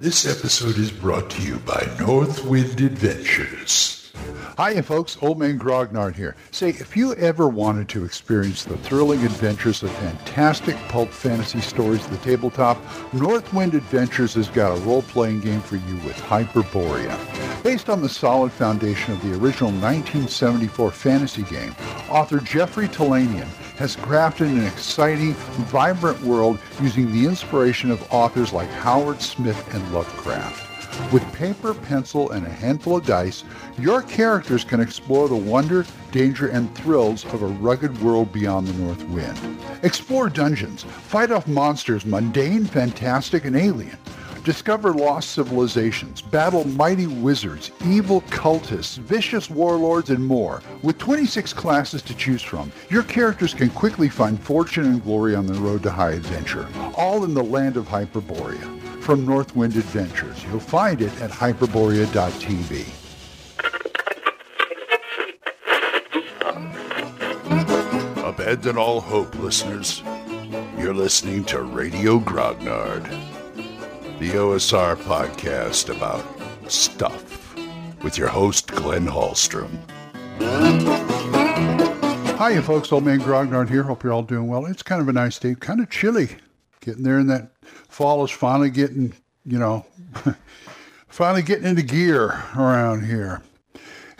This episode is brought to you by Northwind Adventures. Hi, folks. Old Man Grognard here. Say, if you ever wanted to experience the thrilling adventures of fantastic pulp fantasy stories at the tabletop, Northwind Adventures has got a role-playing game for you with Hyperborea. Based on the solid foundation of the original 1974 fantasy game, author Jeffrey Talanian has crafted an exciting, vibrant world using the inspiration of authors like Howard Smith and Lovecraft. With paper, pencil, and a handful of dice, your characters can explore the wonder, danger, and thrills of a rugged world beyond the North Wind. Explore dungeons, fight off monsters, mundane, fantastic, and alien. Discover lost civilizations, battle mighty wizards, evil cultists, vicious warlords, and more. With 26 classes to choose from, your characters can quickly find fortune and glory on the road to high adventure, all in the land of Hyperborea. From Northwind Adventures, you'll find it at hyperborea.tv. Abandon all hope, listeners. You're listening to Radio Grognard, the OSR podcast about stuff, with your host, Glenn Hallstrom. Hiya, folks. Old Man Grognard here. Hope you're all doing well. It's kind of a nice day. Kind of chilly. Getting there in that fall is finally getting, finally getting into gear around here.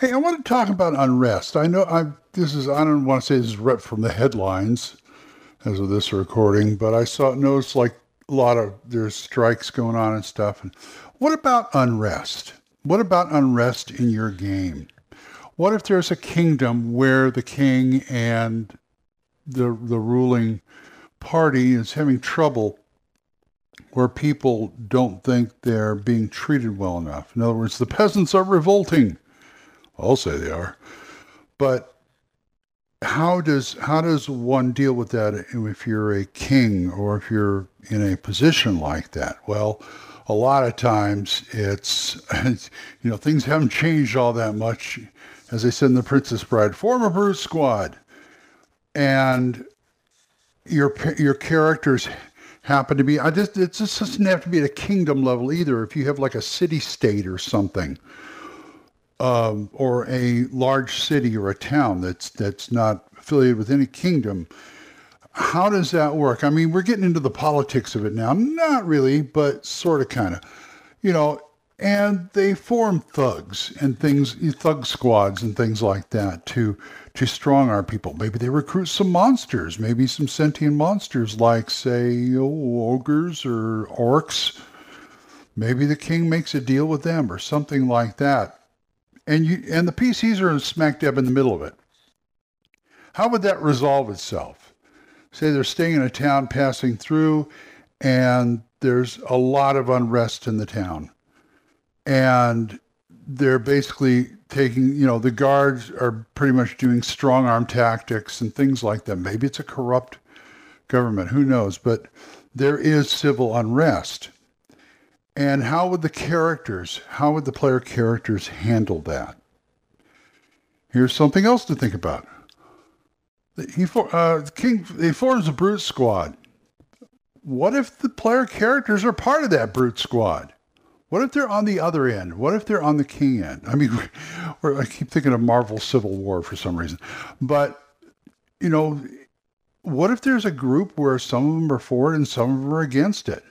Hey, I want to talk about unrest. I know I don't want to say this is ripped from the headlines as of this recording, but I noticed like a lot of there's strikes going on and stuff. And what about unrest? What about unrest in your game? What if there's a kingdom where the king and the ruling party is having trouble, where people don't think they're being treated well enough? In other words, the peasants are revolting. I'll say they are, but How does one deal with that if you're a king or if you're in a position like that? Well, a lot of times it's things haven't changed all that much, as they said in the Princess Bride, former Bruce Squad, and your characters happen to be. It just doesn't have to be at a kingdom level either. If you have like a city state or something. Or a large city or a town that's not affiliated with any kingdom. How does that work? I mean, we're getting into the politics of it now. Not really, but sort of, kind of. And they form thugs and things, thug squads and things like that to strong arm people. Maybe they recruit some monsters, maybe some sentient monsters like, say, ogres or orcs. Maybe the king makes a deal with them or something like that. And the PCs are smack dab in the middle of it. How would that resolve itself? Say they're staying in a town, passing through, and there's a lot of unrest in the town. And they're basically taking, the guards are pretty much doing strong arm tactics and things like that. Maybe it's a corrupt government, who knows? But there is civil unrest. And how would the player characters handle that? Here's something else to think about. The king forms a brute squad. What if the player characters are part of that brute squad? What if they're on the other end? What if they're on the king end? I mean, I keep thinking of Marvel Civil War for some reason. But, what if there's a group where some of them are for it and some of them are against it?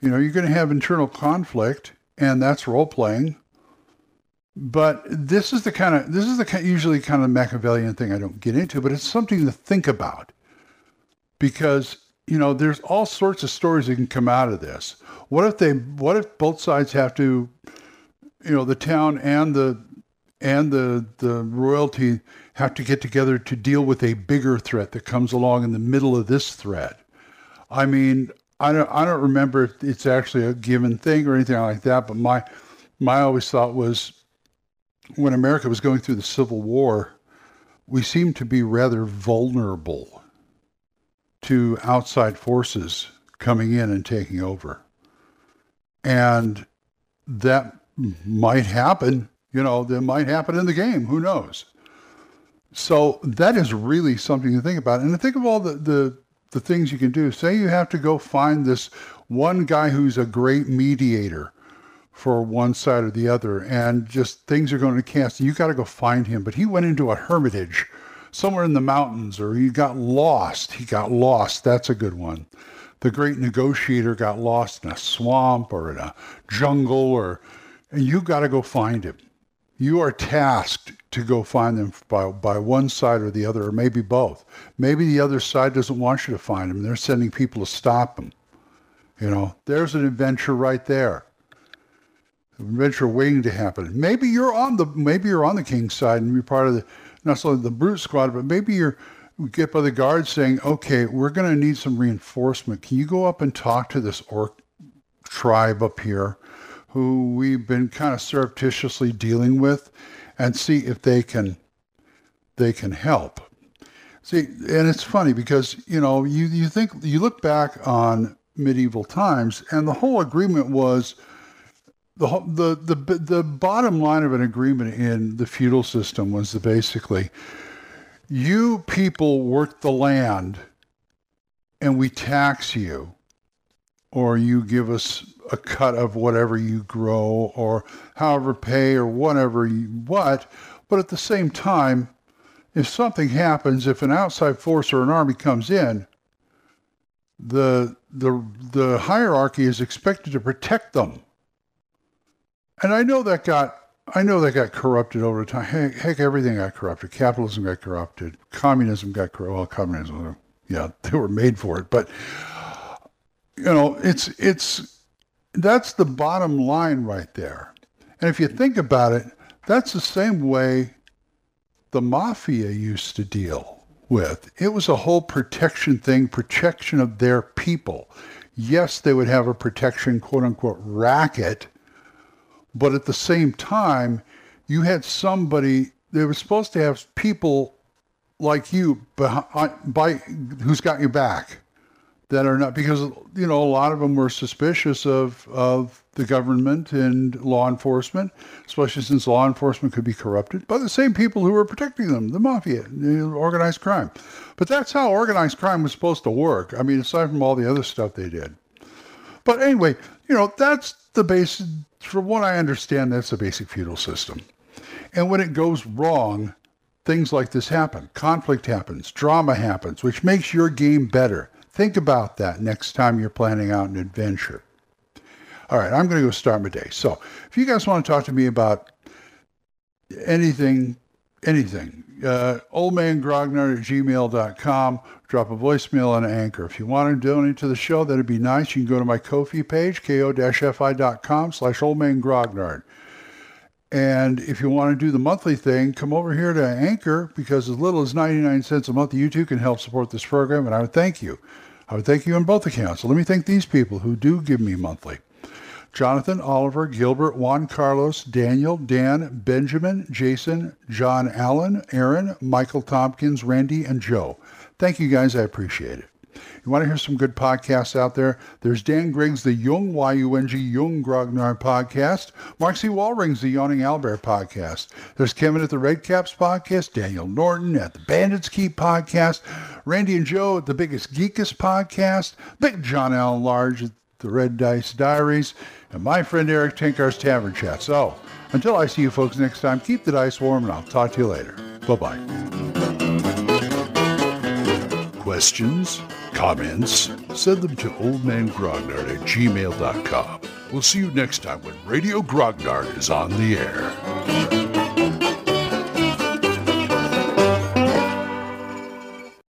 You're going to have internal conflict, and that's role-playing. But this is usually the kind of Machiavellian thing I don't get into, but it's something to think about. Because, there's all sorts of stories that can come out of this. What if both sides have to, the town and the royalty have to get together to deal with a bigger threat that comes along in the middle of this threat? I mean, I don't remember if it's actually a given thing or anything like that, but my always thought was, when America was going through the Civil War, we seemed to be rather vulnerable to outside forces coming in and taking over. And that might happen, that might happen in the game, who knows? So that is really something to think about. And to think of all the things you can do. Say you have to go find this one guy who's a great mediator for one side or the other, and just things are going to cast. You got to go find him. But he went into a hermitage somewhere in the mountains, or he got lost. He got lost. That's a good one. The Great Negotiator got lost in a swamp or in a jungle, or, and you got to go find him. You are tasked to go find them by one side or the other, or maybe both. Maybe the other side doesn't want you to find them. They're sending people to stop them. You know, there's an adventure right there. An adventure waiting to happen. Maybe you're on the king's side and you're part of the, not only the brute squad, but maybe you get by the guard saying, okay, we're going to need some reinforcement. Can you go up and talk to this orc tribe up here who we've been kind of surreptitiously dealing with, and see if they can help? See, and it's funny because, you know, you think, you look back on medieval times, and the whole agreement was, the bottom line of an agreement in the feudal system was that basically, you people work the land and we tax you, or you give us a cut of whatever you grow, or however pay, or whatever you what. But at the same time, if something happens, if an outside force or an army comes in, the hierarchy is expected to protect them. And I know that got corrupted over time. Heck, everything got corrupted. Capitalism got corrupted. Communism got corrupted. Well, communism, yeah, they were made for it. But, you know, that's the bottom line right there. And if you think about it, that's the same way the mafia used to deal with. It was a whole protection thing, protection of their people. Yes, they would have a protection, quote unquote, racket. But at the same time, you had somebody, they were supposed to have people like you who's got your back, that are not, because, you know, a lot of them were suspicious of the government and law enforcement, especially since law enforcement could be corrupted by the same people who were protecting them, the mafia, organized crime. But that's how organized crime was supposed to work. I mean, aside from all the other stuff they did. But anyway, you know, that's the basic, from what I understand, that's the basic feudal system. And when it goes wrong, things like this happen. Conflict happens, drama happens, which makes your game better. Think about that next time you're planning out an adventure. All right, I'm going to go start my day. So if you guys want to talk to me about anything, oldmangrognar@gmail.com, drop a voicemail on Anchor. If you want to donate to the show, that'd be nice. You can go to my Ko-fi page, ko-fi.com/oldmangrognard. And if you want to do the monthly thing, come over here to Anchor, because as little as 99 cents a month, you too can help support this program, and I would thank you. I would thank you on both accounts. So let me thank these people who do give me monthly. Jonathan, Oliver, Gilbert, Juan Carlos, Daniel, Dan, Benjamin, Jason, John Allen, Aaron, Michael Tompkins, Randy, and Joe. Thank you guys. I appreciate it. You want to hear some good podcasts out there? There's Dan Griggs, the Young Grognar podcast. Mark C. Walring's the Yawning Owlbear podcast. There's Kevin at the Red Caps podcast. Daniel Norton at the Bandits Keep podcast. Randy and Joe at the Biggest Geekest podcast. Big John Allen Large at the Red Dice Diaries, and my friend Eric Tinkar's Tavern Chat. So, until I see you folks next time, keep the dice warm, and I'll talk to you later. Bye-bye. Questions? Comments? Send them to oldmangrognard@gmail.com. We'll see you next time when Radio Grognard is on the air.